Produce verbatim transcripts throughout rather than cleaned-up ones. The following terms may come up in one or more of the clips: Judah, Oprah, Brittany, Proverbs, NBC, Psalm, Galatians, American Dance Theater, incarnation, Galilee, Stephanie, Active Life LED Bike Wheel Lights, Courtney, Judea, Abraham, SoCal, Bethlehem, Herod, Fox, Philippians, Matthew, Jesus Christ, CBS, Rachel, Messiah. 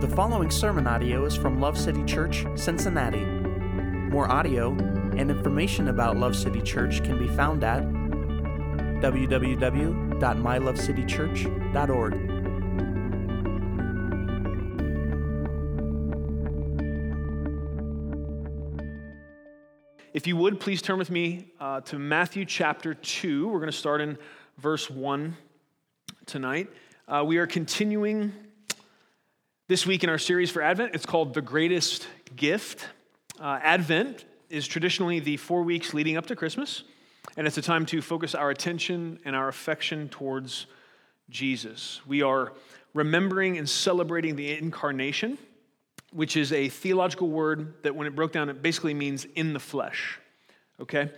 The following sermon audio is from Love City Church, Cincinnati. More audio and information about Love City Church can be found at w w w dot my love city church dot org. If you would, please turn with me uh, to Matthew chapter two. We're going to start in verse one tonight. Uh, we are continuing this week in our series for Advent. It's called The Greatest Gift. Uh, Advent is traditionally the four weeks leading up to Christmas, and it's a time to focus our attention and our affection towards Jesus. We are remembering and celebrating the incarnation, which is a theological word that when it broke down, it basically means in the flesh, okay?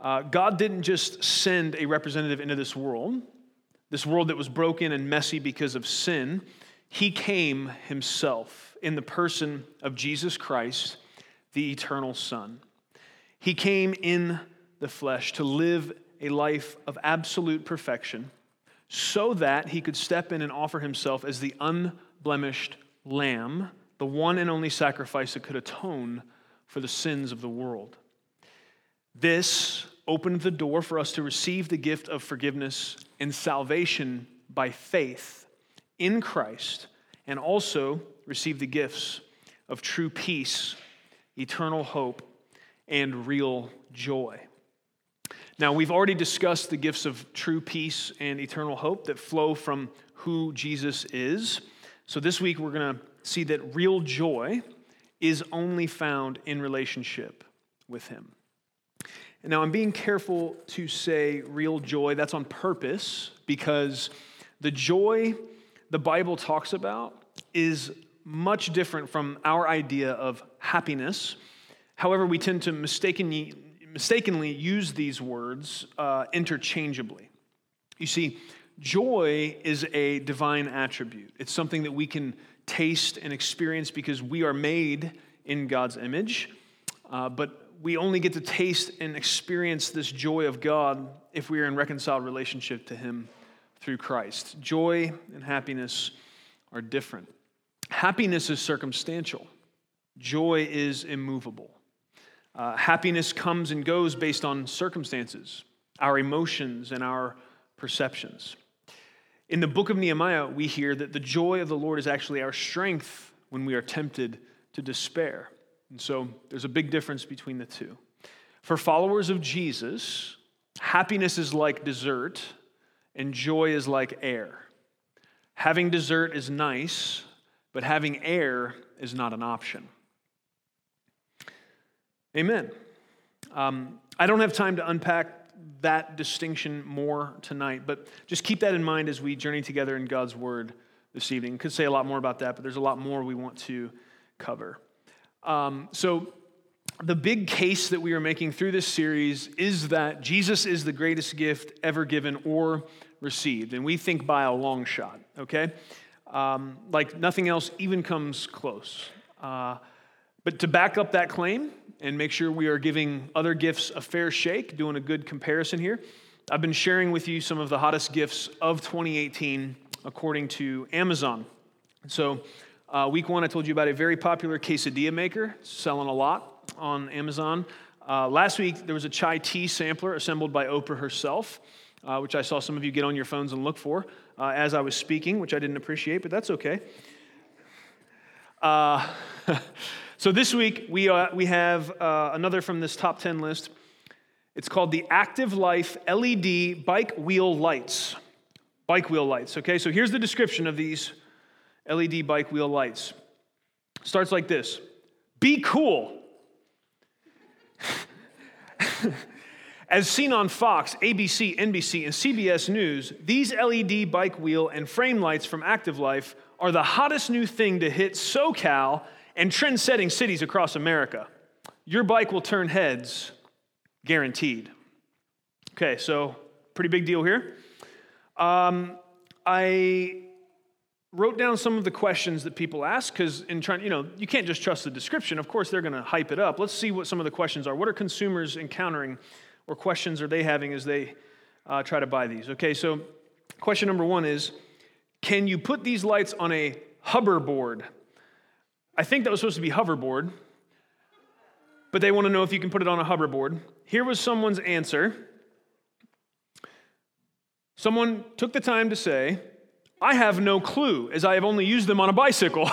Uh, God didn't just send a representative into this world, this world that was broken and messy because of sin. He came himself in the person of Jesus Christ, the eternal Son. He came in the flesh to live a life of absolute perfection so that he could step in and offer himself as the unblemished Lamb, the one and only sacrifice that could atone for the sins of the world. This opened the door for us to receive the gift of forgiveness and salvation by faith in Christ, and also receive the gifts of true peace, eternal hope, and real joy. Now, we've already discussed the gifts of true peace and eternal hope that flow from who Jesus is. So this week, we're going to see that real joy is only found in relationship with him. And now, I'm being careful to say real joy. That's on purpose, because the joy the Bible talks about is much different from our idea of happiness. However, we tend to mistakenly, mistakenly use these words uh, interchangeably. You see, joy is a divine attribute. It's something that we can taste and experience because we are made in God's image, uh, but we only get to taste and experience this joy of God if we are in reconciled relationship to him through Christ. Joy and happiness are different. Happiness is circumstantial. Joy is immovable. Uh, happiness comes and goes based on circumstances, our emotions, and our perceptions. In the book of Nehemiah, we hear that the joy of the Lord is actually our strength when we are tempted to despair. And so there's a big difference between the two. For followers of Jesus, happiness is like dessert, and joy is like air. Having dessert is nice, but having air is not an option. Amen. Um, I don't have time to unpack that distinction more tonight, but just keep that in mind as we journey together in God's Word this evening. Could say a lot more about that, but there's a lot more we want to cover. Um, so the big case that we are making through this series is that Jesus is the greatest gift ever given or received, and we think by a long shot, okay? Um, like nothing else even comes close. Uh, but to back up that claim and make sure we are giving other gifts a fair shake, doing a good comparison here, I've been sharing with you some of the hottest gifts of twenty eighteen according to Amazon. So uh, week one, I told you about a very popular quesadilla maker, selling a lot on Amazon. Uh, last week, there was a chai tea sampler assembled by Oprah herself, uh, which I saw some of you get on your phones and look for uh, as I was speaking, which I didn't appreciate, but that's okay. Uh, so this week, we uh, we have uh, another from this top ten list. It's called the Active Life L E D Bike Wheel Lights. Bike wheel lights, okay? So here's the description of these L E D bike wheel lights. Starts like this. Be cool. As seen on Fox, A B C, N B C, and C B S News, these L E D bike wheel and frame lights from Active Life are the hottest new thing to hit SoCal and trend-setting cities across America. Your bike will turn heads, guaranteed. Okay, so pretty big deal here. Um, I wrote down some of the questions that people ask, because in trying, you know, you can't just trust the description. Of course, they're going to hype it up. Let's see what some of the questions are. What are consumers encountering, or questions are they having as they uh, try to buy these? Okay, so question number one is, can you put these lights on a hoverboard? I think that was supposed to be hoverboard, but they want to know if you can put it on a hoverboard. Here was someone's answer. Someone took the time to say, I have no clue, as I have only used them on a bicycle.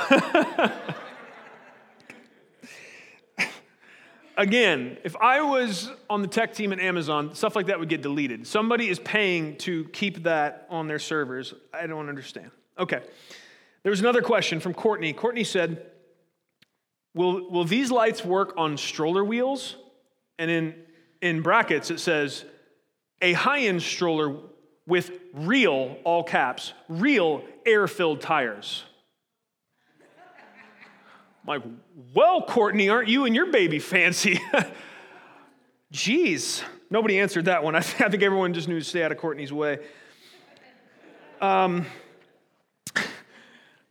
Again, if I was on the tech team at Amazon, stuff like that would get deleted. Somebody is paying to keep that on their servers. I don't understand. Okay. There was another question from Courtney. Courtney said, will, will these lights work on stroller wheels? And in, in brackets, it says, a high-end stroller with real, all caps, real air-filled tires. I'm like, well, Courtney, aren't you and your baby fancy? Jeez, nobody answered that one. I think everyone just knew to stay out of Courtney's way. Um,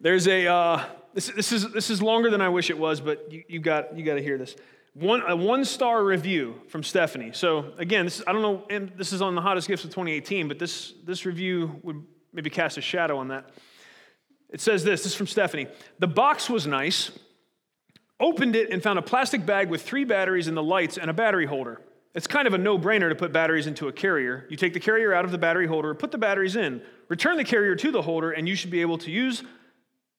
there's a uh, this, this is this is longer than I wish it was, but you, you got you got to hear this. One a one star review from Stephanie. So again, this is, I don't know, and this is on the hottest gifts of twenty eighteen, but this this review would maybe cast a shadow on that. It says this. This is from Stephanie. The box was nice. Opened it and found a plastic bag with three batteries and the lights and a battery holder. It's kind of a no-brainer to put batteries into a carrier. You take the carrier out of the battery holder, put the batteries in, return the carrier to the holder, and you should be able to use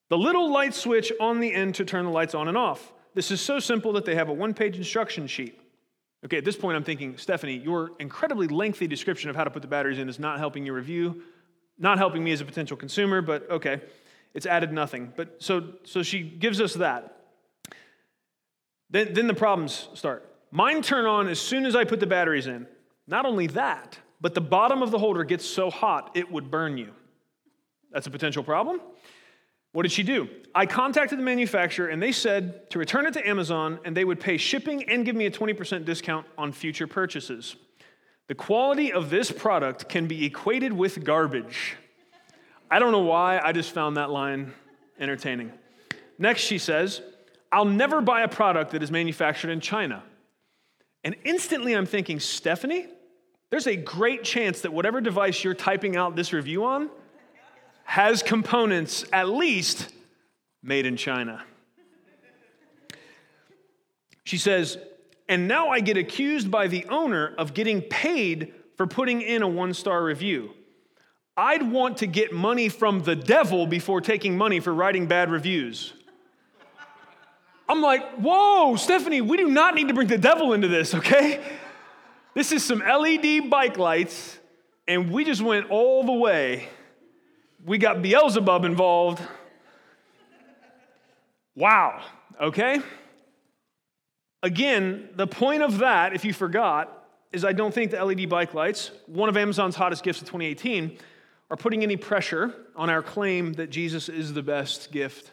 the little light switch on the end to turn the lights on and off. This is so simple that they have a one-page instruction sheet. Okay, at this point I'm thinking, Stephanie, your incredibly lengthy description of how to put the batteries in is not helping your review, not helping me as a potential consumer, but okay, it's added nothing. But so so she gives us that. Then, then the problems start. Mine turn on as soon as I put the batteries in. Not only that, but the bottom of the holder gets so hot, it would burn you. That's a potential problem. What did she do? I contacted the manufacturer, and they said to return it to Amazon, and they would pay shipping and give me a twenty percent discount on future purchases. The quality of this product can be equated with garbage. I don't know why, I just found that line entertaining. Next, she says, I'll never buy a product that is manufactured in China. And instantly I'm thinking, Stephanie, there's a great chance that whatever device you're typing out this review on has components at least made in China. She says, and now I get accused by the owner of getting paid for putting in a one-star review. I'd want to get money from the devil before taking money for writing bad reviews. I'm like, whoa, Stephanie, we do not need to bring the devil into this, okay? This is some L E D bike lights, and we just went all the way. We got Beelzebub involved. Wow, okay? Again, the point of that, if you forgot, is I don't think the L E D bike lights, one of Amazon's hottest gifts of twenty eighteen, are putting any pressure on our claim that Jesus is the best gift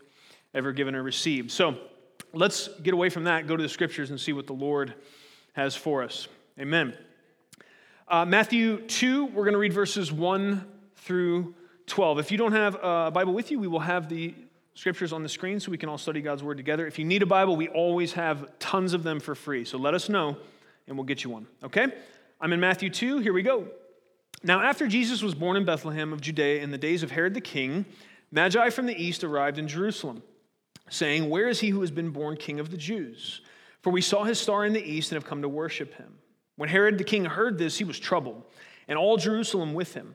ever given or received. So, let's get away from that, go to the scriptures and see what the Lord has for us. Amen. Uh, Matthew two, we're going to read verses one through twelve. If you don't have a Bible with you, we will have the scriptures on the screen so we can all study God's word together. If you need a Bible, we always have tons of them for free. So let us know and we'll get you one. Okay? I'm in Matthew two. Here we go. Now, after Jesus was born in Bethlehem of Judea in the days of Herod the king, Magi from the east arrived in Jerusalem, saying, where is he who has been born king of the Jews? For we saw his star in the east and have come to worship him. When Herod the king heard this, he was troubled, and all Jerusalem with him.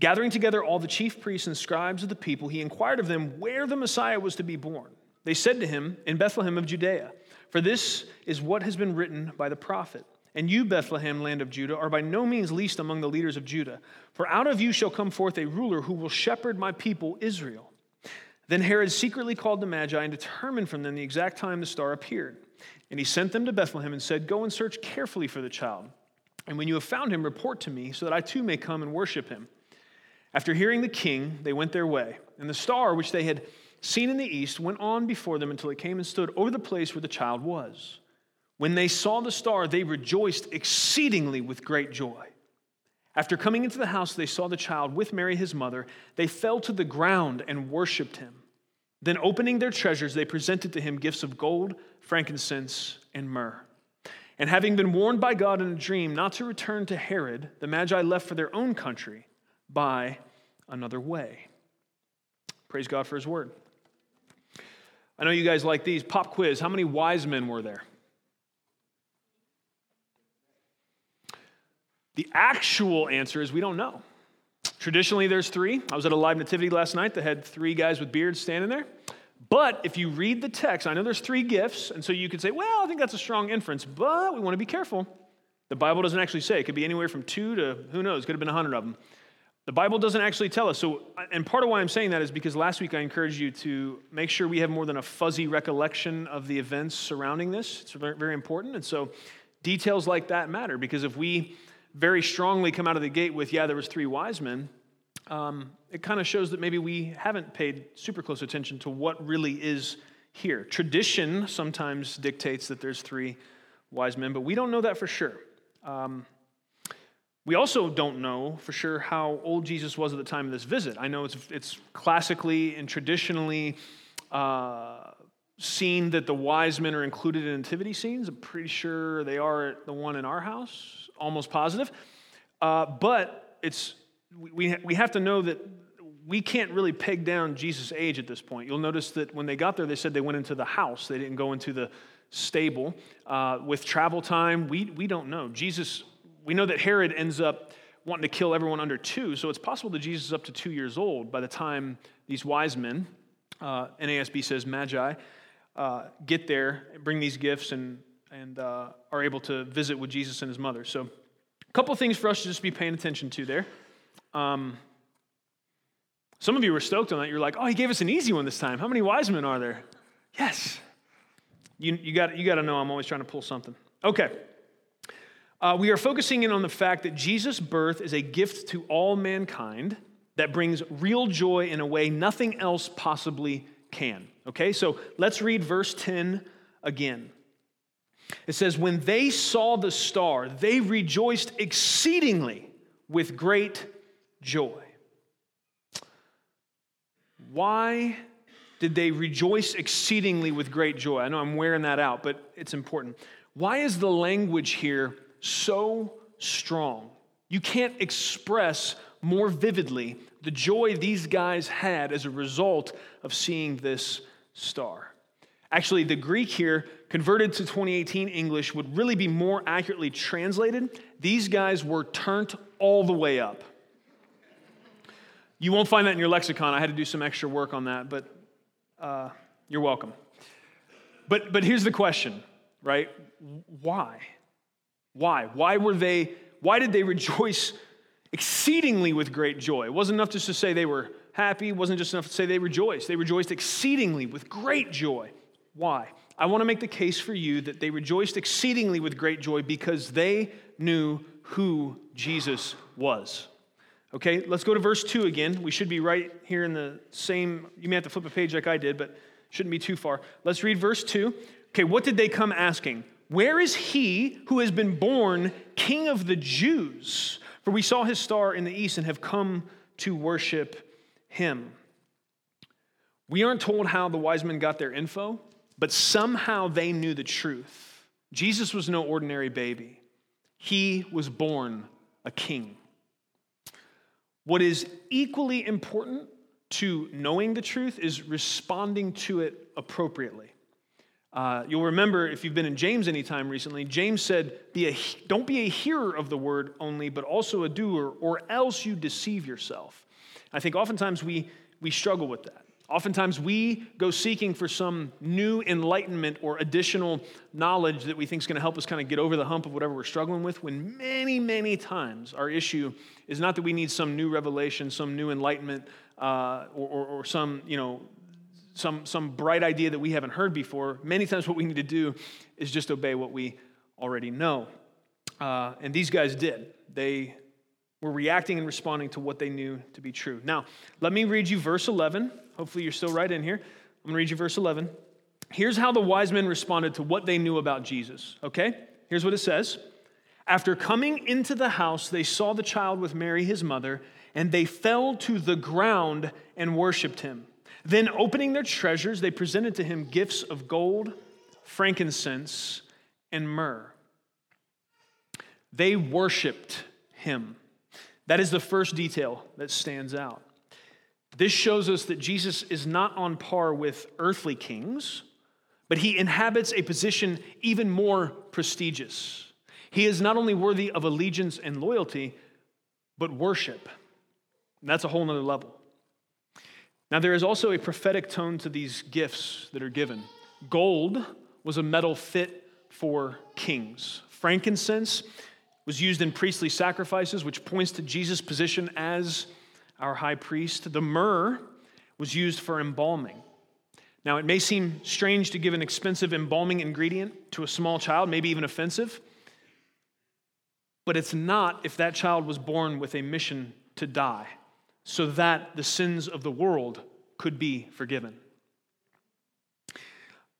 Gathering together all the chief priests and scribes of the people, he inquired of them where the Messiah was to be born. They said to him, in Bethlehem of Judea, for this is what has been written by the prophet. And you, Bethlehem, land of Judah, are by no means least among the leaders of Judah, for out of you shall come forth a ruler who will shepherd my people Israel. Then Herod secretly called the Magi and determined from them the exact time the star appeared. And he sent them to Bethlehem and said, go and search carefully for the child. And when you have found him, report to me, so that I too may come and worship him. After hearing the king, they went their way. And the star, which they had seen in the east, went on before them until it came and stood over the place where the child was. When they saw the star, they rejoiced exceedingly with great joy. After coming into the house, they saw the child with Mary, his mother. They fell to the ground and worshipped him. Then opening their treasures, they presented to him gifts of gold, frankincense, and myrrh. And having been warned by God in a dream not to return to Herod, the Magi left for their own country by another way. Praise God for his word. I know you guys like these. Pop quiz. How many wise men were there? The actual answer is we don't know. Traditionally, there's three. I was at a live nativity last night that had three guys with beards standing there. But if you read the text, I know there's three gifts, and so you could say, well, I think that's a strong inference, but we want to be careful. The Bible doesn't actually say. It could be anywhere from two to, who knows, could have been a hundred of them. The Bible doesn't actually tell us. So, and part of why I'm saying that is because last week I encouraged you to make sure we have more than a fuzzy recollection of the events surrounding this. It's very important, and so details like that matter, because if we very strongly come out of the gate with, yeah, there was three wise men, um, it kind of shows that maybe we haven't paid super close attention to what really is here. Tradition sometimes dictates that there's three wise men, but we don't know that for sure. Um, we also don't know for sure how old Jesus was at the time of this visit. I know it's it's classically and traditionally uh, seen that the wise men are included in nativity scenes. I'm pretty sure they are at the one in our house, almost positive. Uh, but it's we we have to know that we can't really peg down Jesus' age at this point. You'll notice that when they got there, they said they went into the house. They didn't go into the stable. Uh, with travel time, we we don't know. Jesus, we know that Herod ends up wanting to kill everyone under two, so it's possible that Jesus is up to two years old by the time these wise men, uh, N A S B says Magi, uh, get there, bring these gifts, and and uh, are able to visit with Jesus and his mother. So a couple things for us to just be paying attention to there. Um, some of you were stoked on that. You're like, oh, he gave us an easy one this time. How many wise men are there? Yes. You you got you got to know I'm always trying to pull something. Okay. Uh, we are focusing in on the fact that Jesus' birth is a gift to all mankind that brings real joy in a way nothing else possibly can. Okay, so let's read verse ten again. It says, when they saw the star, they rejoiced exceedingly with great joy. Why did they rejoice exceedingly with great joy? I know I'm wearing that out, but it's important. Why is the language here so strong? You can't express more vividly the joy these guys had as a result of seeing this star. Actually, the Greek here, converted to twenty eighteen English, would really be more accurately translated. These guys were turned all the way up. You won't find that in your lexicon. I had to do some extra work on that, but Uh, you're welcome. But but here's the question, right? Why? Why? Why were they, why did they rejoice exceedingly with great joy? It wasn't enough just to say they were happy. It wasn't just enough to say they rejoiced. They rejoiced exceedingly with great joy. Why? I want to make the case for you that they rejoiced exceedingly with great joy because they knew who Jesus was. Okay, let's go to verse two again. We should be right here in the same, you may have to flip a page like I did, but shouldn't be too far. Let's read verse two. Okay, what did they come asking? Where is he who has been born King of the Jews? For we saw his star in the east and have come to worship him. We aren't told how the wise men got their info, but somehow they knew the truth. Jesus was no ordinary baby. He was born a king. What is equally important to knowing the truth is responding to it appropriately. Uh, you'll remember, if you've been in James any time recently, James said, be a, don't be a hearer of the word only, but also a doer, or else you deceive yourself. I think oftentimes we, we struggle with that. Oftentimes we go seeking for some new enlightenment or additional knowledge that we think is going to help us kind of get over the hump of whatever we're struggling with, when many, many times our issue is not that we need some new revelation, some new enlightenment, uh, or, or, or some, you know, some, some bright idea that we haven't heard before. Many times what we need to do is just obey what we already know. Uh, and these guys did. They were reacting and responding to what they knew to be true. Now, let me read you verse eleven. Hopefully you're still right in here. I'm going to read you verse eleven. Here's how the wise men responded to what they knew about Jesus, okay? Here's what it says. After coming into the house, they saw the child with Mary, his mother, and they fell to the ground and worshiped him. Then opening their treasures, they presented to him gifts of gold, frankincense, and myrrh. They worshiped him. That is the first detail that stands out. This shows us that Jesus is not on par with earthly kings, but he inhabits a position even more prestigious. He is not only worthy of allegiance and loyalty, but worship. And that's a whole nother level. Now, there is also a prophetic tone to these gifts that are given. Gold was a metal fit for kings. Frankincense was used in priestly sacrifices, which points to Jesus' position as our high priest. The myrrh was used for embalming. Now, it may seem strange to give an expensive embalming ingredient to a small child, maybe even offensive, but it's not if that child was born with a mission to die so that the sins of the world could be forgiven.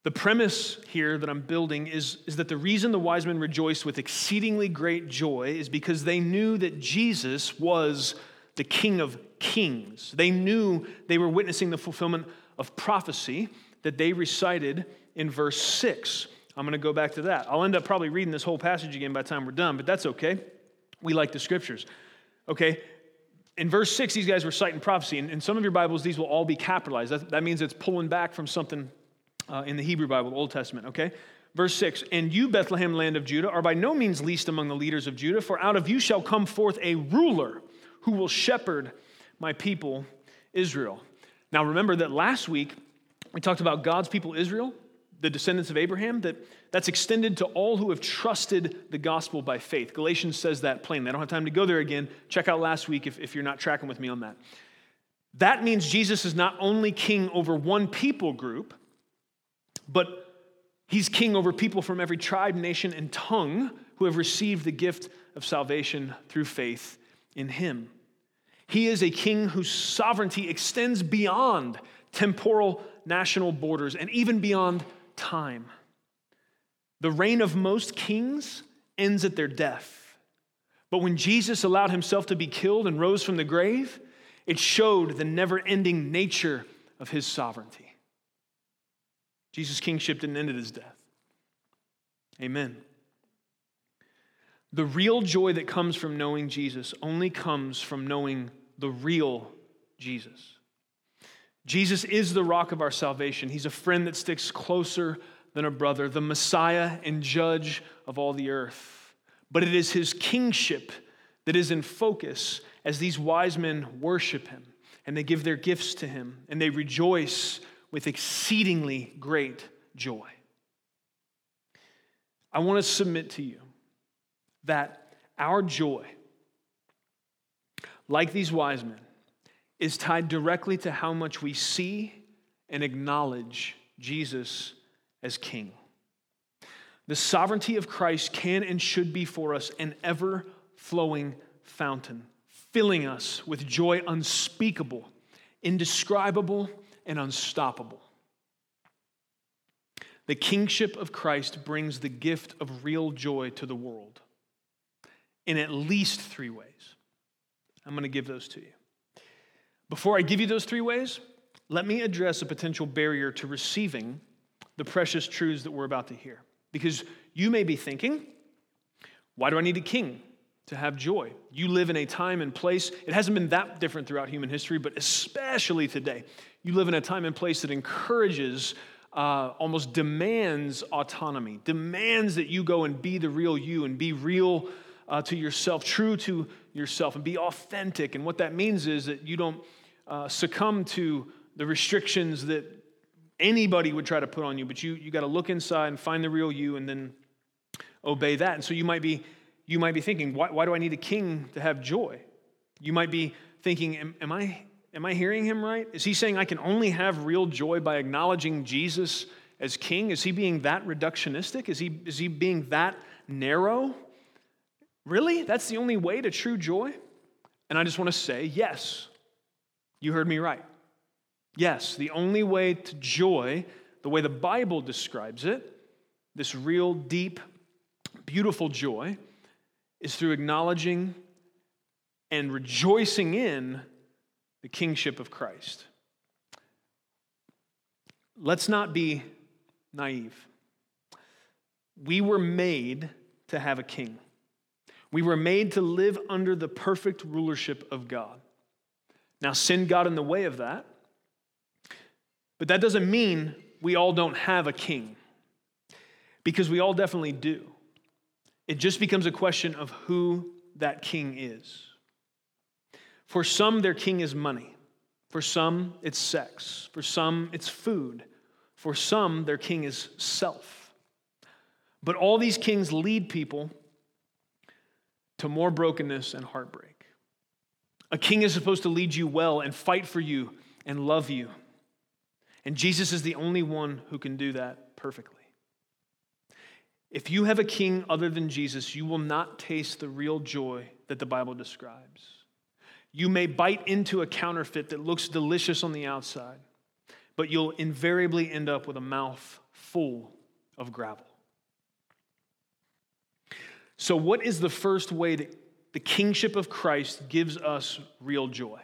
The premise here that I'm building is, is that the reason the wise men rejoiced with exceedingly great joy is because they knew that Jesus was the King of Kings. They knew they were witnessing the fulfillment of prophecy that they recited in verse six. I'm going to go back to that. I'll end up probably reading this whole passage again by the time we're done, but that's okay. We like the scriptures. Okay, in verse six, these guys were citing prophecy, and in some of your Bibles, these will all be capitalized. That, that means it's pulling back from something uh, in the Hebrew Bible, the Old Testament, okay? Verse six, "And you, Bethlehem, land of Judah, are by no means least among the leaders of Judah, for out of you shall come forth a ruler who will shepherd my people, Israel." Now, remember that last week we talked about God's people, Israel, the descendants of Abraham, that that's extended to all who have trusted the gospel by faith. Galatians says that plainly. I don't have time to go there again. Check out last week if, if you're not tracking with me on that. That means Jesus is not only king over one people group, but he's king over people from every tribe, nation, and tongue who have received the gift of salvation through faith in him. He is a king whose sovereignty extends beyond temporal national borders and even beyond time. The reign of most kings ends at their death. But when Jesus allowed himself to be killed and rose from the grave, it showed the never-ending nature of his sovereignty. Jesus' kingship didn't end at his death. Amen. The real joy that comes from knowing Jesus only comes from knowing the real Jesus. Jesus is the rock of our salvation. He's a friend that sticks closer than a brother, the Messiah and judge of all the earth. But it is his kingship that is in focus as these wise men worship him, and they give their gifts to him, and they rejoice with exceedingly great joy. I want to submit to you that our joy, like these wise men, is tied directly to how much we see and acknowledge Jesus as King. The sovereignty of Christ can and should be for us an ever-flowing fountain, filling us with joy unspeakable, indescribable, and unstoppable. The kingship of Christ brings the gift of real joy to the world in at least three ways. I'm going to give those to you. Before I give you those three ways, let me address a potential barrier to receiving the precious truths that we're about to hear. Because you may be thinking, why do I need a king to have joy? You live in a time and place, it hasn't been that different throughout human history, but especially today, you live in a time and place that encourages, uh, almost demands autonomy, demands that you go and be the real you and be real Uh, to yourself, true to yourself, and be authentic. And what that means is that you don't uh, succumb to the restrictions that anybody would try to put on you, but you you got to look inside and find the real you and then obey that. And so you might be you might be thinking, why, why do I need a king to have joy? You might be thinking, am, am I am I hearing him right? Is he saying I can only have real joy by acknowledging Jesus as king? Is he being that reductionistic? Is he is he being that narrow? Really? That's the only way to true joy? And I just want to say, yes, you heard me right. Yes, the only way to joy, the way the Bible describes it, this real, deep, beautiful joy, is through acknowledging and rejoicing in the kingship of Christ. Let's not be naive. We were made to have a king. We were made to live under the perfect rulership of God. Now, sin got in the way of that, but that doesn't mean we all don't have a king, because we all definitely do. It just becomes a question of who that king is. For some, their king is money. For some, it's sex. For some, it's food. For some, their king is self. But all these kings lead people to more brokenness and heartbreak. A king is supposed to lead you well and fight for you and love you. And Jesus is the only one who can do that perfectly. If you have a king other than Jesus, you will not taste the real joy that the Bible describes. You may bite into a counterfeit that looks delicious on the outside, but you'll invariably end up with a mouth full of gravel. So what is the first way that the kingship of Christ gives us real joy?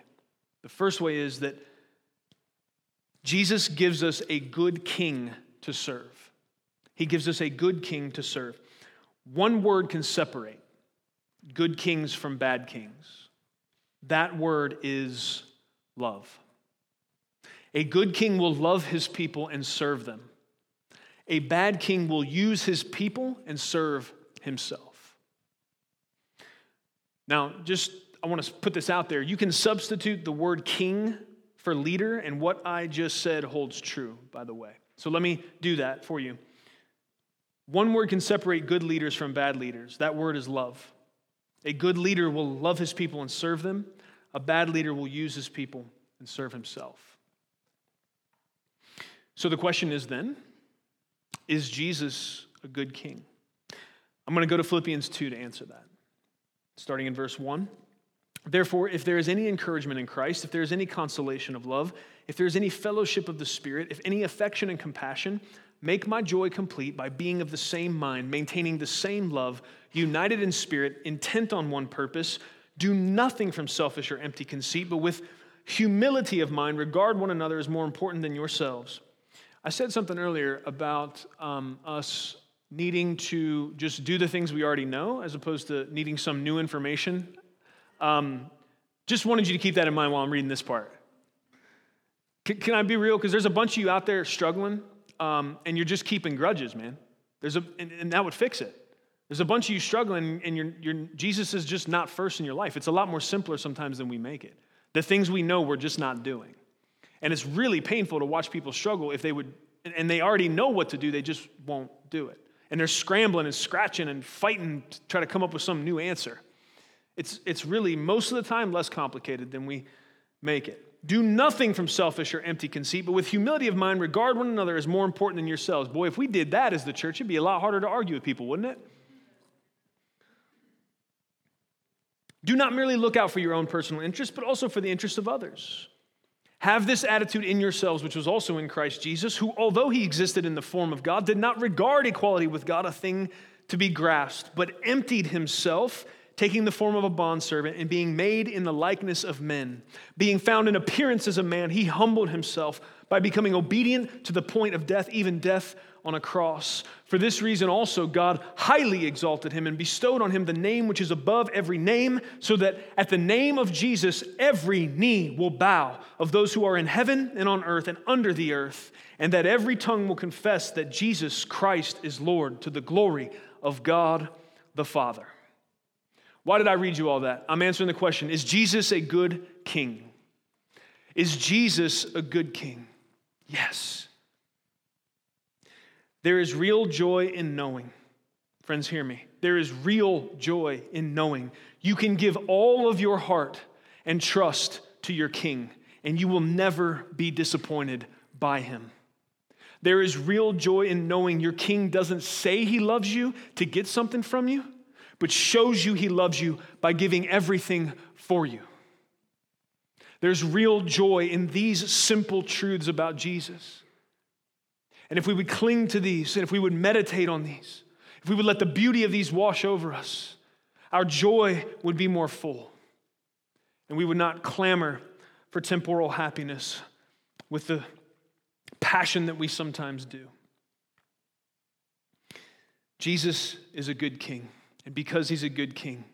The first way is that Jesus gives us a good king to serve. He gives us a good king to serve. One word can separate good kings from bad kings. That word is love. A good king will love his people and serve them. A bad king will use his people and serve himself. Now, just, I want to put this out there. You can substitute the word king for leader, and what I just said holds true, by the way. So let me do that for you. One word can separate good leaders from bad leaders. That word is love. A good leader will love his people and serve them. A bad leader will use his people and serve himself. So the question is then, is Jesus a good king? I'm going to go to Philippians two to answer that, starting in verse one. Therefore, if there is any encouragement in Christ, if there is any consolation of love, if there is any fellowship of the Spirit, if any affection and compassion, make my joy complete by being of the same mind, maintaining the same love, united in spirit, intent on one purpose. Do nothing from selfish or empty conceit, but with humility of mind, regard one another as more important than yourselves. I said something earlier about um, us needing to just do the things we already know as opposed to needing some new information. Um, just wanted you to keep that in mind while I'm reading this part. C- can I be real? Because there's a bunch of you out there struggling, um, and you're just keeping grudges, man. There's a and, and that would fix it. There's a bunch of you struggling, and you're, you're, Jesus is just not first in your life. It's a lot more simpler sometimes than we make it. The things we know we're just not doing. And it's really painful to watch people struggle if they would, and they already know what to do, they just won't do it. And they're scrambling and scratching and fighting to try to come up with some new answer. It's it's really, most of the time, less complicated than we make it. Do nothing from selfish or empty conceit, but with humility of mind, regard one another as more important than yourselves. Boy, if we did that as the church, it'd be a lot harder to argue with people, wouldn't it? Do not merely look out for your own personal interests, but also for the interests of others. Have this attitude in yourselves, which was also in Christ Jesus, who, although he existed in the form of God, did not regard equality with God a thing to be grasped, but emptied himself, taking the form of a bondservant and being made in the likeness of men. Being found in appearance as a man, he humbled himself by becoming obedient to the point of death, even death on a cross. For this reason also God highly exalted him and bestowed on him the name which is above every name, so that at the name of Jesus every knee will bow, of those who are in heaven and on earth and under the earth, and that every tongue will confess that Jesus Christ is Lord, to the glory of God the Father. Why did I read you all that? I'm answering the question, is Jesus a good king? Is Jesus a good king? Yes. There is real joy in knowing. Friends, hear me. There is real joy in knowing. You can give all of your heart and trust to your king, and you will never be disappointed by him. There is real joy in knowing your king doesn't say he loves you to get something from you, but shows you he loves you by giving everything for you. There's real joy in these simple truths about Jesus. And if we would cling to these, and if we would meditate on these, if we would let the beauty of these wash over us, our joy would be more full. And we would not clamor for temporal happiness with the passion that we sometimes do. Jesus is a good king. And because he's a good king,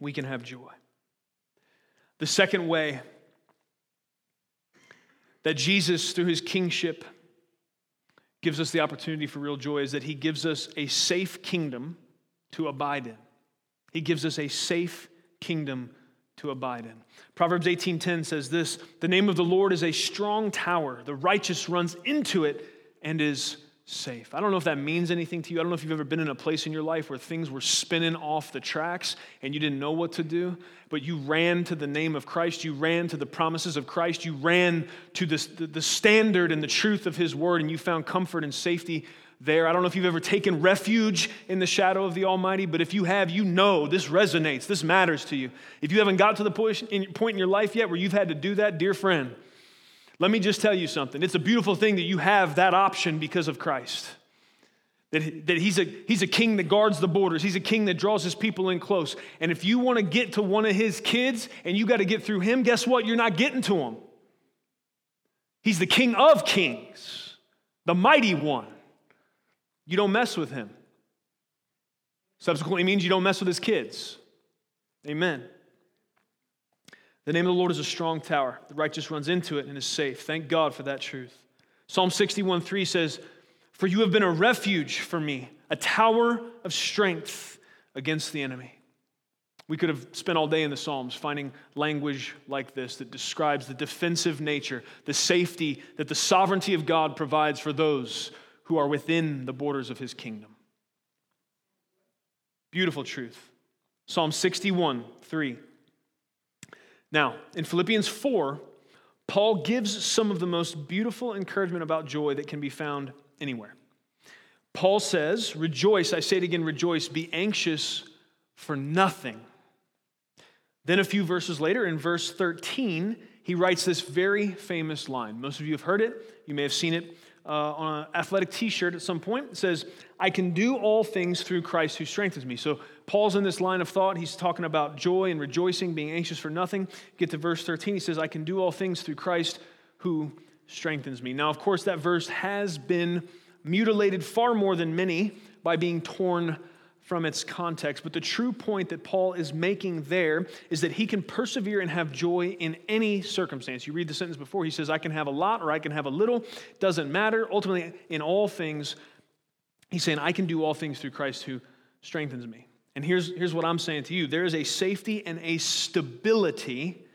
we can have joy. The second way that Jesus, through his kingship, gives us the opportunity for real joy is that he gives us a safe kingdom to abide in. He gives us a safe kingdom to abide in. Proverbs eighteen ten says this, "The name of the Lord is a strong tower. The righteous runs into it and is safe." I don't know if that means anything to you. I don't know if you've ever been in a place in your life where things were spinning off the tracks and you didn't know what to do, but you ran to the name of Christ. You ran to the promises of Christ. You ran to this, the standard and the truth of his word, and you found comfort and safety there. I don't know if you've ever taken refuge in the shadow of the Almighty, but if you have, you know this resonates. This matters to you. If you haven't got to the point in your life yet where you've had to do that, dear friend, let me just tell you something. It's a beautiful thing that you have that option because of Christ. That, that he's a, he's a king that guards the borders. He's a king that draws his people in close. And if you want to get to one of his kids and you got to get through him, guess what? You're not getting to him. He's the King of Kings, the mighty one. You don't mess with him. Subsequently means you don't mess with his kids. Amen. The name of the Lord is a strong tower. The righteous runs into it and is safe. Thank God for that truth. Psalm sixty-one three says, "For you have been a refuge for me, a tower of strength against the enemy." We could have spent all day in the Psalms finding language like this that describes the defensive nature, the safety that the sovereignty of God provides for those who are within the borders of his kingdom. Beautiful truth. Psalm sixty-one three. Now, in Philippians four, Paul gives some of the most beautiful encouragement about joy that can be found anywhere. Paul says, "Rejoice, I say it again, rejoice, be anxious for nothing." Then a few verses later, in verse thirteen, he writes this very famous line. Most of you have heard it. You may have seen it Uh, on an athletic t-shirt at some point. It says, "I can do all things through Christ who strengthens me." So Paul's in this line of thought. He's talking about joy and rejoicing, being anxious for nothing. Get to verse thirteen. He says, "I can do all things through Christ who strengthens me." Now, of course, that verse has been mutilated far more than many by being torn from its context. But the true point that Paul is making there is that he can persevere and have joy in any circumstance. You read the sentence before, he says, "I can have a lot," or "I can have a little." Doesn't matter. Ultimately, in all things, he's saying, "I can do all things through Christ who strengthens me." And here's, here's what I'm saying to you. There is a safety and a stability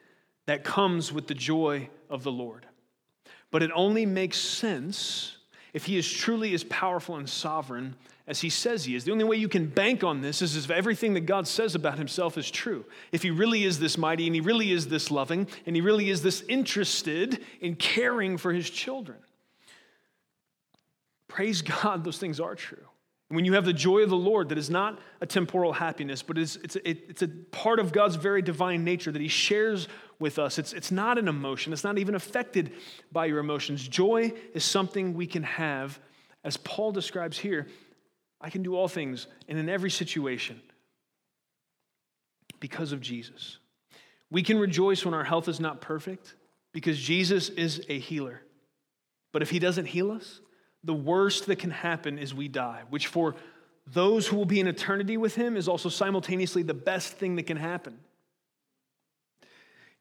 that comes with the joy of the Lord. But it only makes sense if he is truly as powerful and sovereign as he says he is. The only way you can bank on this is if everything that God says about himself is true. If he really is this mighty, and he really is this loving, and he really is this interested in caring for his children. Praise God, those things are true. And when you have the joy of the Lord, that is not a temporal happiness, but it's, it's, a, it, it's a part of God's very divine nature that he shares with us. It's, it's not an emotion. It's not even affected by your emotions. Joy is something we can have, as Paul describes here. I can do all things and in every situation because of Jesus. We can rejoice when our health is not perfect because Jesus is a healer. But if he doesn't heal us, the worst that can happen is we die, which for those who will be in eternity with him is also simultaneously the best thing that can happen.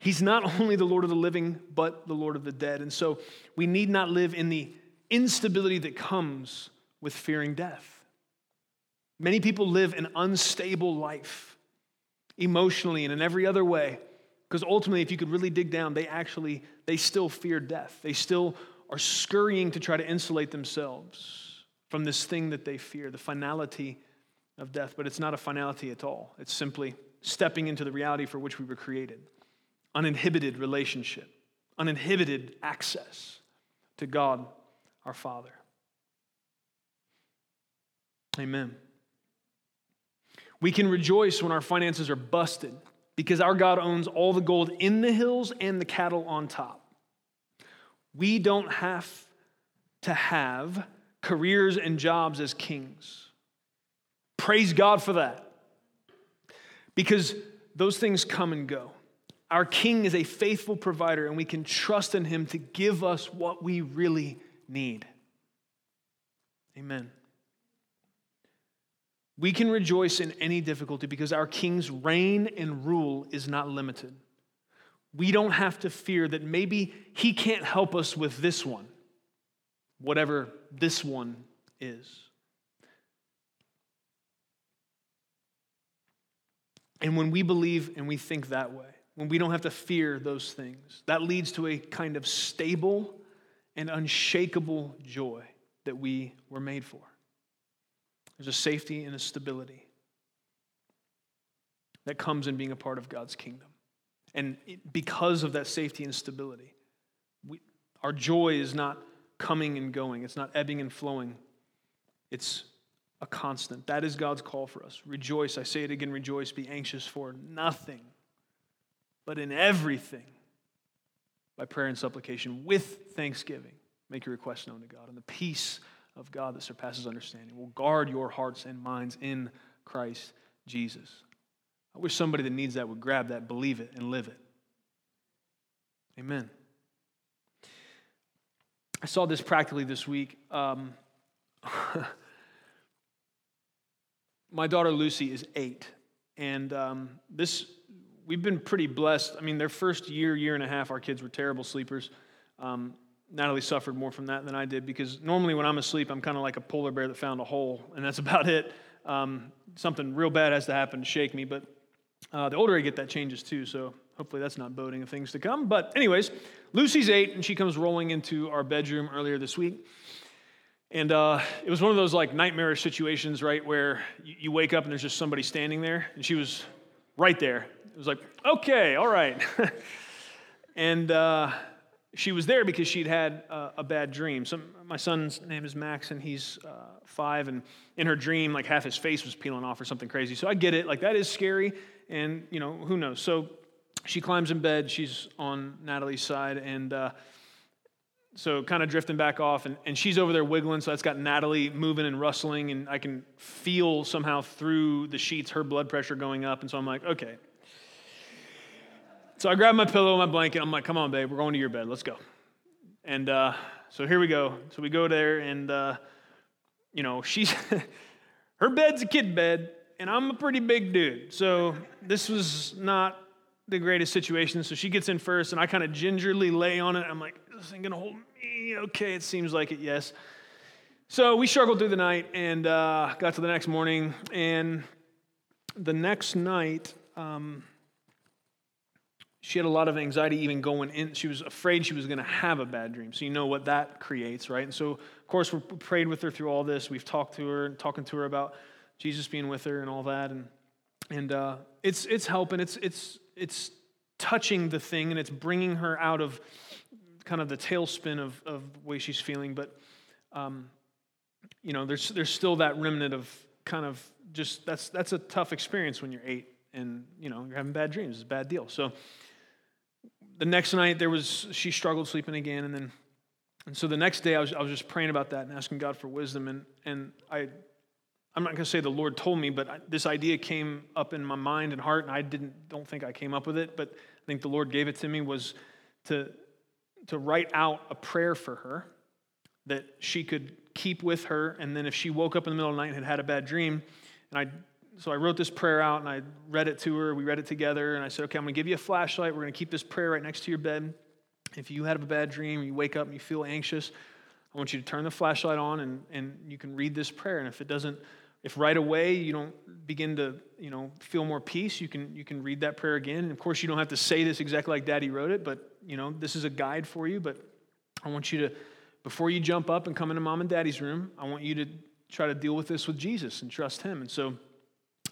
He's not only the Lord of the living, but the Lord of the dead. And so we need not live in the instability that comes with fearing death. Many people live an unstable life emotionally and in every other way because ultimately, if you could really dig down, they actually, they still fear death. They still are scurrying to try to insulate themselves from this thing that they fear, the finality of death. But it's not a finality at all. It's simply stepping into the reality for which we were created. Uninhibited relationship, uninhibited access to God, our Father. Amen. We can rejoice when our finances are busted because our God owns all the gold in the hills and the cattle on top. We don't have to have careers and jobs as kings. Praise God for that because those things come and go. Our King is a faithful provider and we can trust in him to give us what we really need. Amen. We can rejoice in any difficulty because our King's reign and rule is not limited. we don't have to fear that maybe he can't help us with this one, whatever this one is. And when we believe and we think that way, when we don't have to fear those things, that leads to a kind of stable and unshakable joy that we were made for. There's a safety and a stability that comes in being a part of God's kingdom. And because of that safety and stability, we, our joy is not coming and going. It's not ebbing and flowing. It's a constant. That is God's call for us. Rejoice. I say it again, rejoice. Be anxious for nothing, but in everything, by prayer and supplication, with thanksgiving, make your requests known to God. And the peace of God that surpasses understanding will guard your hearts and minds in Christ Jesus. I wish somebody that needs that would grab that, believe it, and live it. Amen. I saw this practically this week. Um, my daughter Lucy is eight, and um, this we've been pretty blessed. I mean, their first year, year and a half, our kids were terrible sleepers. Um, Natalie suffered more from that than I did because normally when I'm asleep, I'm kind of like a polar bear that found a hole, and that's about it. Um, something real bad has to happen to shake me, but uh, the older I get, that changes too, so hopefully that's not boding of things to come. But anyways, Lucy's eight, and she comes rolling into our bedroom earlier this week, and uh, it was one of those like nightmarish situations, right, where you, you wake up and there's just somebody standing there, and she was right there. It was like, okay, all right. and uh, she was there because she'd had uh, a bad dream. So my son's name is Max, and he's uh, five, and in her dream, like half his face was peeling off or something crazy. So I get it. Like, that is scary, and, you know, who knows? So she climbs in bed. She's on Natalie's side, and uh, so kind of drifting back off, and, and she's over there wiggling, so that's got Natalie moving and rustling, and I can feel somehow through the sheets her blood pressure going up, and so I'm like, okay. So I grab my pillow, my blanket. I'm like, come on, babe. We're going to your bed. Let's go. And uh, so here we go. So we go there, and, uh, you know, she's her bed's a kid bed, and I'm a pretty big dude. So this was not the greatest situation. So she gets in first, and I kind of gingerly lay on it. I'm like, this thing going to hold me? Okay, it seems like it, yes. So we struggled through the night, and uh, got to the next morning. And the next night... Um, She had a lot of anxiety even going in. She was afraid she was going to have a bad dream. So you know what that creates, right? And so, of course, we prayed with her through all this. We've talked to her and talking to her about Jesus being with her and all that. And and uh, it's it's helping. It's it's it's touching the thing, and it's bringing her out of kind of the tailspin of, of the way she's feeling. But, um, you know, there's there's still that remnant of kind of just that's that's a tough experience when you're eight and, you know, you're having bad dreams. It's a bad deal. So... The next night, there was she struggled sleeping again, and then, and so the next day, I was I was just praying about that and asking God for wisdom, and and I, I'm not gonna say the Lord told me, but I, this idea came up in my mind and heart, and I didn't don't think I came up with it, but I think the Lord gave it to me was to, to write out a prayer for her that she could keep with her, and then if she woke up in the middle of the night and had had a bad dream, and I. So I wrote this prayer out, and I read it to her. We read it together, and I said, okay, I'm going to give you a flashlight. We're going to keep this prayer right next to your bed. If you had a bad dream, you wake up and you feel anxious, I want you to turn the flashlight on, and, and you can read this prayer. And if it doesn't, if right away you don't begin to, you know, feel more peace, you can you can read that prayer again. And, of course, you don't have to say this exactly like Daddy wrote it, but, you know, this is a guide for you. But I want you to, before you jump up and come into Mom and Daddy's room, I want you to try to deal with this with Jesus and trust him. And so...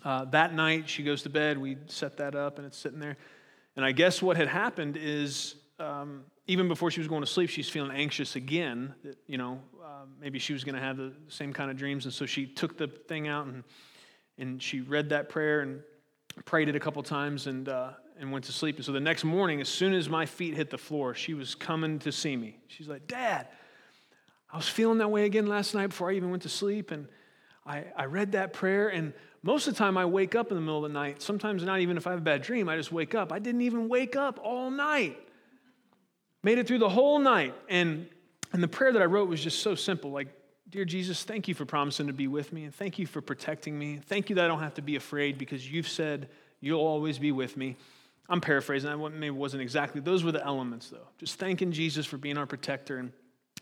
Uh, that night, she goes to bed, we set that up, and it's sitting there. And I guess what had happened is, um, even before she was going to sleep, she's feeling anxious again, that, you know, uh, maybe she was going to have the same kind of dreams. And so she took the thing out, and and she read that prayer and prayed it a couple times and uh, and went to sleep. And so the next morning, as soon as my feet hit the floor, she was coming to see me. She's like, Dad, I was feeling that way again last night before I even went to sleep, and I, I read that prayer, and most of the time I wake up in the middle of the night, sometimes not even if I have a bad dream, I just wake up. I didn't even wake up all night. Made it through the whole night. And and the prayer that I wrote was just so simple, like, dear Jesus, thank you for promising to be with me, and thank you for protecting me. Thank you that I don't have to be afraid because you've said you'll always be with me. I'm paraphrasing. That maybe wasn't exactly. Those were the elements, though. Just thanking Jesus for being our protector. And,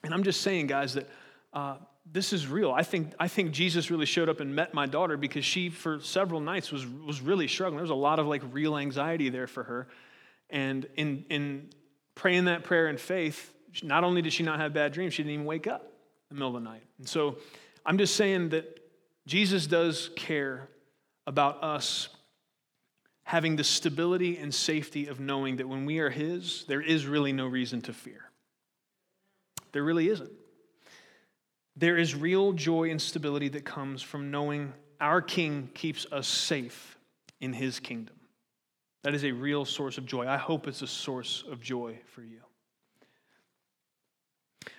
and I'm just saying, guys, that uh, this is real. I think I think Jesus really showed up and met my daughter because she, for several nights, was was really struggling. There was a lot of, like, real anxiety there for her. And in in praying that prayer in faith, not only did she not have bad dreams, she didn't even wake up in the middle of the night. And so I'm just saying that Jesus does care about us having the stability and safety of knowing that when we are his, there is really no reason to fear. There really isn't. There is real joy and stability that comes from knowing our King keeps us safe in his kingdom. That is a real source of joy. I hope it's a source of joy for you.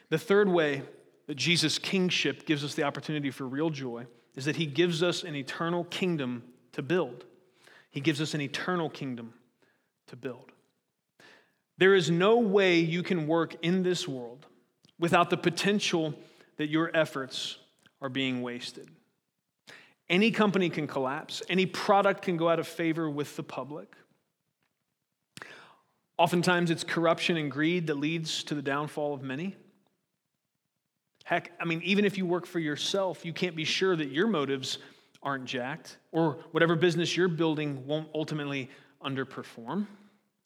The third way that Jesus' kingship gives us the opportunity for real joy is that he gives us an eternal kingdom to build. He gives us an eternal kingdom to build. There is no way you can work in this world without the potential that your efforts are being wasted. Any company can collapse. Any product can go out of favor with the public. Oftentimes, it's corruption and greed that leads to the downfall of many. Heck, I mean, even if you work for yourself, you can't be sure that your motives aren't jacked, or whatever business you're building won't ultimately underperform,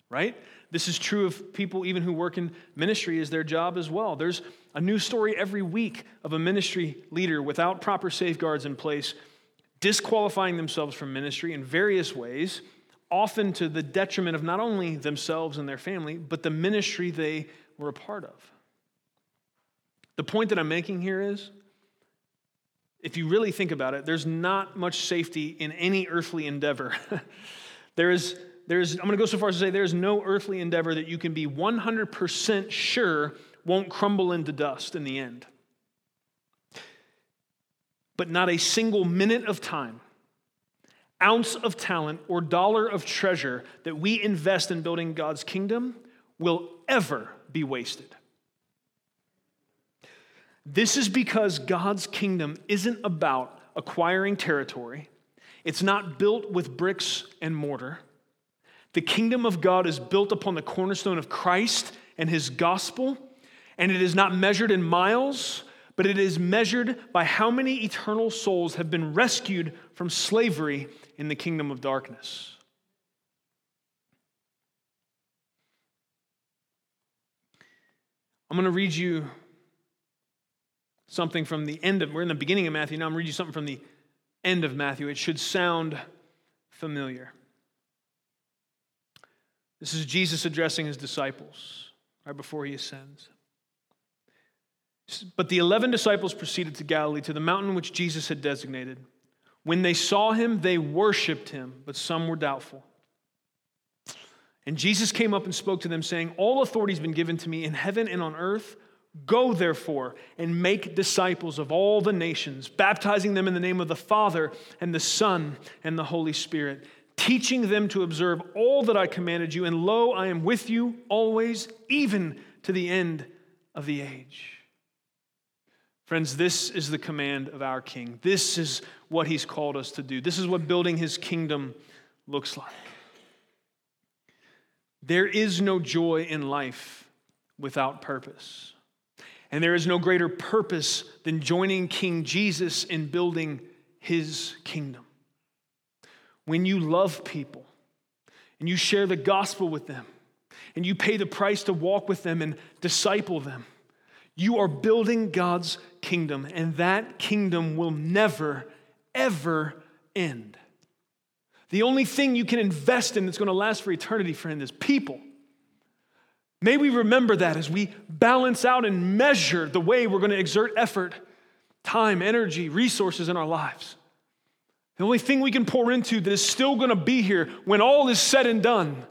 right? This is true of people even who work in ministry as their job as well. There's a new story every week of a ministry leader without proper safeguards in place, disqualifying themselves from ministry in various ways, often to the detriment of not only themselves and their family, but the ministry they were a part of. The point that I'm making here is, if you really think about it, there's not much safety in any earthly endeavor. There is, there is, I'm going to go so far as to say there is no earthly endeavor that you can be one hundred percent sure won't crumble into dust in the end. But not a single minute of time, ounce of talent, or dollar of treasure that we invest in building God's kingdom will ever be wasted. This is because God's kingdom isn't about acquiring territory. It's not built with bricks and mortar. The kingdom of God is built upon the cornerstone of Christ and his gospel, and it is not measured in miles, but it is measured by how many eternal souls have been rescued from slavery in the kingdom of darkness. I'm going to read you something from the end of, we're in the beginning of Matthew, now I'm reading you something from the end of Matthew. It should sound familiar. This is Jesus addressing his disciples right before he ascends. But the eleven disciples proceeded to Galilee, to the mountain which Jesus had designated. When they saw him, they worshiped him, but some were doubtful. And Jesus came up and spoke to them, saying, "All authority has been given to me in heaven and on earth. Go, therefore, and make disciples of all the nations, baptizing them in the name of the Father and the Son and the Holy Spirit, teaching them to observe all that I commanded you, and lo, I am with you always, even to the end of the age." Friends, this is the command of our King. This is what he's called us to do. This is what building his kingdom looks like. There is no joy in life without purpose. And there is no greater purpose than joining King Jesus in building his kingdom. When you love people and you share the gospel with them and you pay the price to walk with them and disciple them, you are building God's kingdom, and that kingdom will never, ever end. The only thing you can invest in that's going to last for eternity, friend, is people. May we remember that as we balance out and measure the way we're going to exert effort, time, energy, resources in our lives. The only thing we can pour into that is still going to be here when all is said and done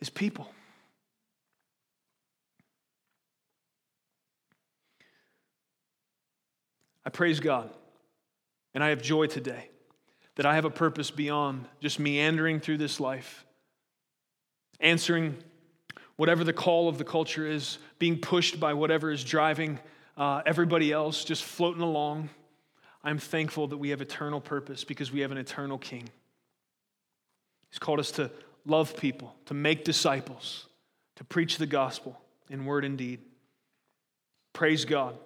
is people. I praise God, and I have joy today that I have a purpose beyond just meandering through this life, answering whatever the call of the culture is, being pushed by whatever is driving uh, everybody else, just floating along. I'm thankful that we have eternal purpose because we have an eternal King. He's called us to love people, to make disciples, to preach the gospel in word and deed. Praise God.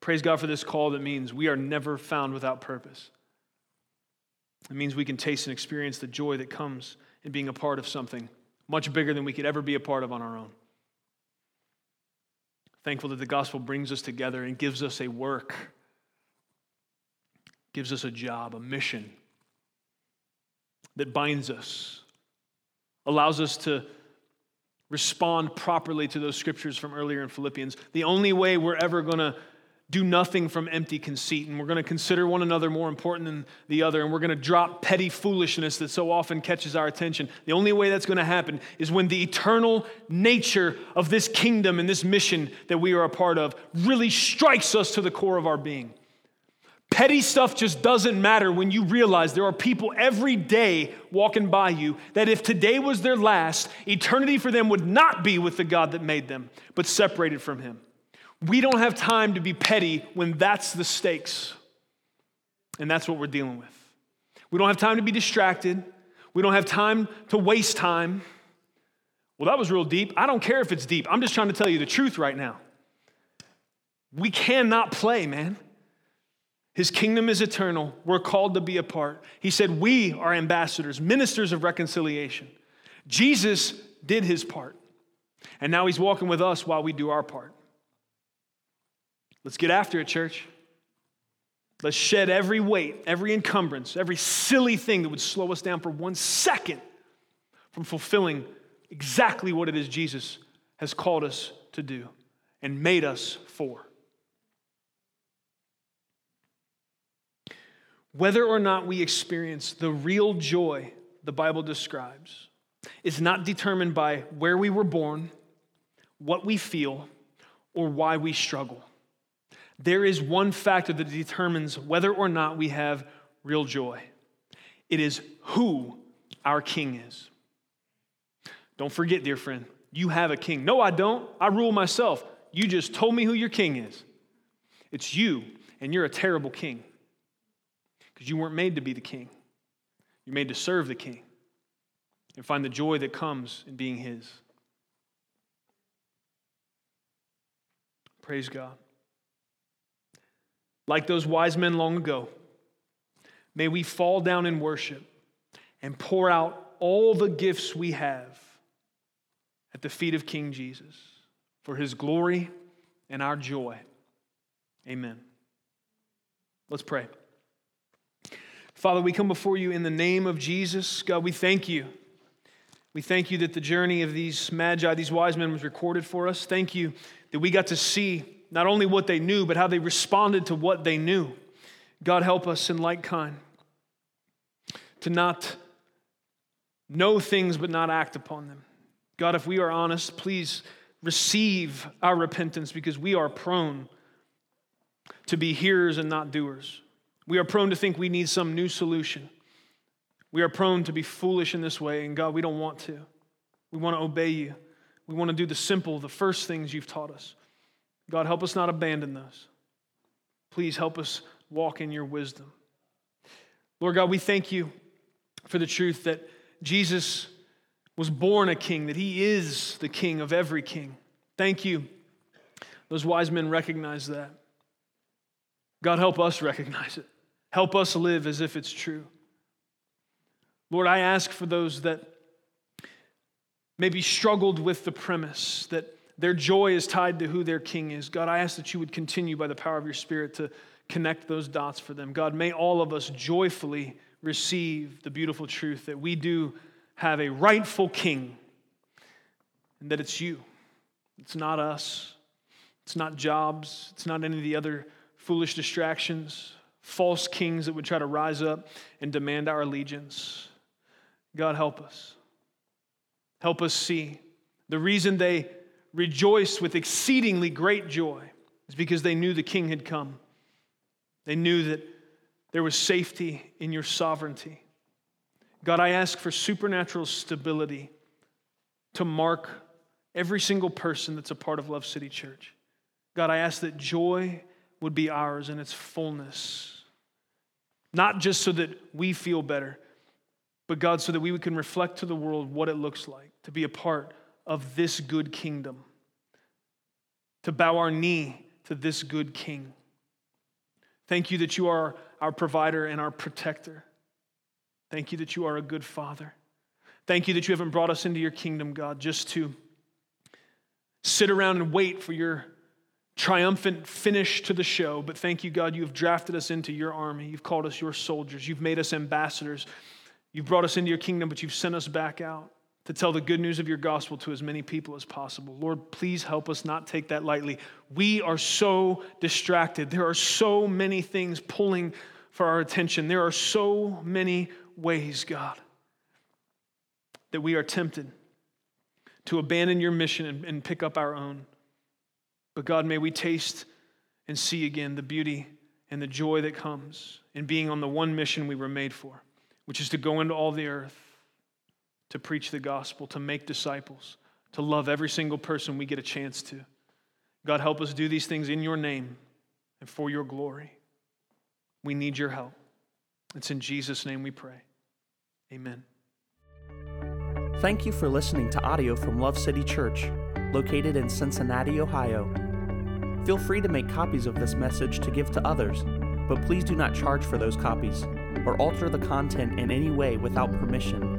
Praise God for this call that means we are never found without purpose. It means we can taste and experience the joy that comes in being a part of something much bigger than we could ever be a part of on our own. Thankful that the gospel brings us together and gives us a work, gives us a job, a mission that binds us, allows us to respond properly to those scriptures from earlier in Philippians. The only way we're ever going to do nothing from empty conceit, and we're going to consider one another more important than the other, and we're going to drop petty foolishness that so often catches our attention. The only way that's going to happen is when the eternal nature of this kingdom and this mission that we are a part of really strikes us to the core of our being. Petty stuff just doesn't matter when you realize there are people every day walking by you that if today was their last, eternity for them would not be with the God that made them, but separated from him. We don't have time to be petty when that's the stakes. And that's what we're dealing with. We don't have time to be distracted. We don't have time to waste time. Well, that was real deep. I don't care if it's deep. I'm just trying to tell you the truth right now. We cannot play, man. His kingdom is eternal. We're called to be a part. He said we are ambassadors, ministers of reconciliation. Jesus did his part. And now he's walking with us while we do our part. Let's get after it, church. Let's shed every weight, every encumbrance, every silly thing that would slow us down for one second from fulfilling exactly what it is Jesus has called us to do and made us for. Whether or not we experience the real joy the Bible describes is not determined by where we were born, what we feel, or why we struggle. There is one factor that determines whether or not we have real joy. It is who our king is. Don't forget, dear friend, you have a king. No, I don't. I rule myself. You just told me who your king is. It's you, and you're a terrible king because you weren't made to be the king. You're made to serve the king and find the joy that comes in being his. Praise God. Like those wise men long ago, may we fall down in worship and pour out all the gifts we have at the feet of King Jesus for his glory and our joy. Amen. Let's pray. Father, we come before you in the name of Jesus. God, we thank you. We thank you that the journey of these Magi, these wise men, was recorded for us. Thank you that we got to see not only what they knew, but how they responded to what they knew. God, help us in like kind to not know things but not act upon them. God, if we are honest, please receive our repentance because we are prone to be hearers and not doers. We are prone to think we need some new solution. We are prone to be foolish in this way, and God, we don't want to. We want to obey you. We want to do the simple, the first things you've taught us. God, help us not abandon those. Please help us walk in your wisdom. Lord God, we thank you for the truth that Jesus was born a king, that he is the king of every king. Thank you. Those wise men recognized that. God, help us recognize it. Help us live as if it's true. Lord, I ask for those that maybe struggled with the premise that their joy is tied to who their king is. God, I ask that you would continue by the power of your Spirit to connect those dots for them. God, may all of us joyfully receive the beautiful truth that we do have a rightful king and that it's you. It's not us. It's not jobs. It's not any of the other foolish distractions, false kings that would try to rise up and demand our allegiance. God, help us. Help us see. The reason they rejoiced with exceedingly great joy is because they knew the king had come. They knew that there was safety in your sovereignty. God, I ask for supernatural stability to mark every single person that's a part of Love City Church. God, I ask that joy would be ours in its fullness, not just so that we feel better, but God, so that we can reflect to the world what it looks like to be a part of this good kingdom, to bow our knee to this good King. Thank you that you are our provider and our protector. Thank you that you are a good Father. Thank you that you haven't brought us into your kingdom, God, just to sit around and wait for your triumphant finish to the show. But thank you, God, you have drafted us into your army. You've called us your soldiers. You've made us ambassadors. You've brought us into your kingdom, but you've sent us back out to tell the good news of your gospel to as many people as possible. Lord, please help us not take that lightly. We are so distracted. There are so many things pulling for our attention. There are so many ways, God, that we are tempted to abandon your mission and, and pick up our own. But God, may we taste and see again the beauty and the joy that comes in being on the one mission we were made for, which is to go into all the earth, to preach the gospel, to make disciples, to love every single person we get a chance to. God, help us do these things in your name and for your glory. We need your help. It's in Jesus' name we pray. Amen. Thank you for listening to audio from Love City Church, located in Cincinnati, Ohio. Feel free to make copies of this message to give to others, but please do not charge for those copies or alter the content in any way without permission.